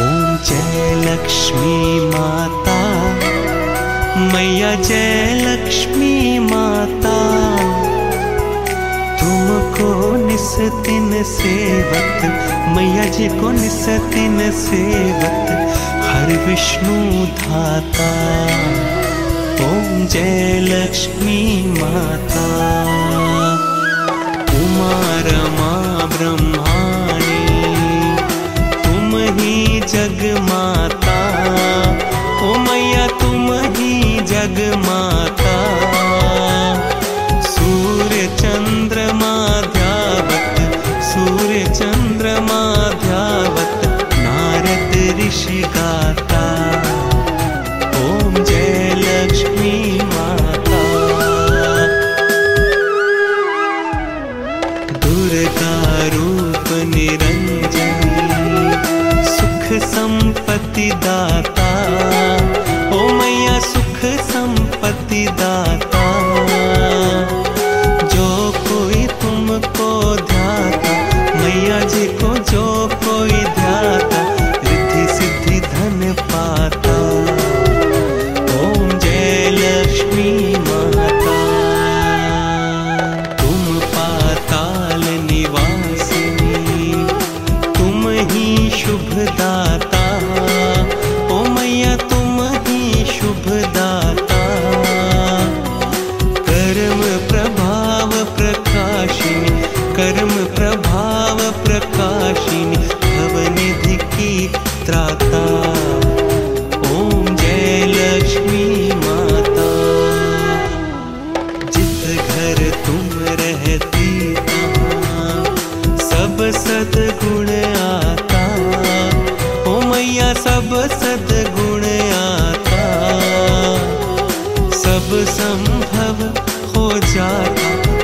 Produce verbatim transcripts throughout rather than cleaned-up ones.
ओम जय लक्ष्मी माता, मैया जय लक्ष्मी माता, तुमको निस दिन सेवत, मैया जी को निस दिन सेवत, हर विष्णु धाता। ओम जय लक्ष्मी माता। उमा रमा ब्रह्माणी, तुम ही जग माता, ओ मैया तुम ही जग माता। सूर्य चंद्रमा ध्यावत, सूर्य चंद्रमा ध्यावत, नारद ऋषि गाता। ओम जय लक्ष्मी माता। दुर्गा रूप निरंजनी, सुख संपत्ति दाता, ओ मैया सुख संपत्ति दाता।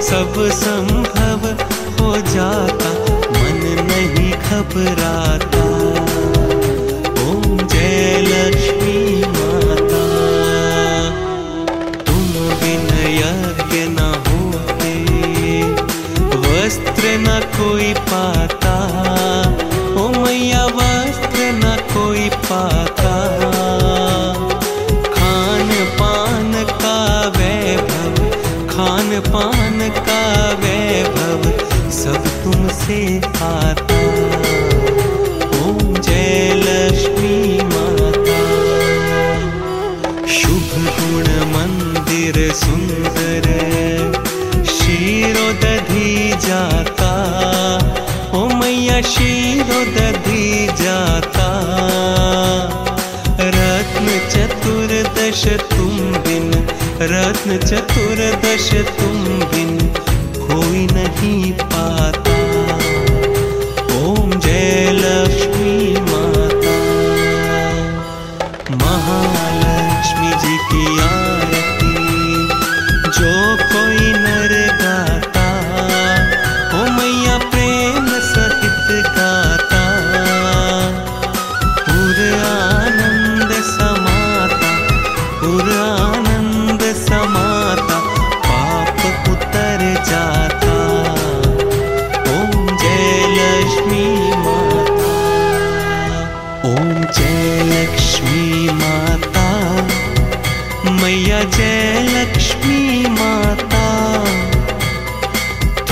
सब संभव हो जाता, मन नहीं घबराता। ओम जय लक्ष्मी माता। तुम बिन यज्ञ न होते, वस्त्र न कोई पाता, ओ मैया वस्त्र न कोई पाता। खान पान का वैभव, खान पान का वैभव, सब तुमसे आता। ओम जय लक्ष्मी माता। शुभ गुण मंदिर सुंदर, शिरोदधि जाता, ओ मैया शिरोदधि जाता। रत्न चतुर्दश तुम बिन, रत्न चतुर्दश तुम बिन, कोई नहीं पाता। ओम जय लक्ष्मी माता। महालक्ष्मी जी की आरती, जो कोई नर गाता, ओ मैया प्रेम सहित गाता। पूरा आनंद समाता, पूरा समाता, पाप उतर जाता। ओम जय लक्ष्मी माता। ओम जय लक्ष्मी माता, मैया जय लक्ष्मी माता,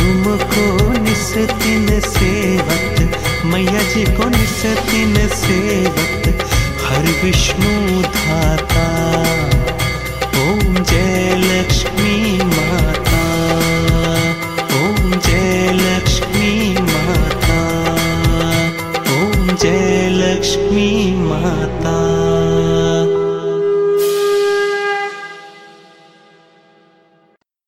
तुमको निस दिन सेवत, मैया जी को निस दिन सेवत, हर विष्णु धाता।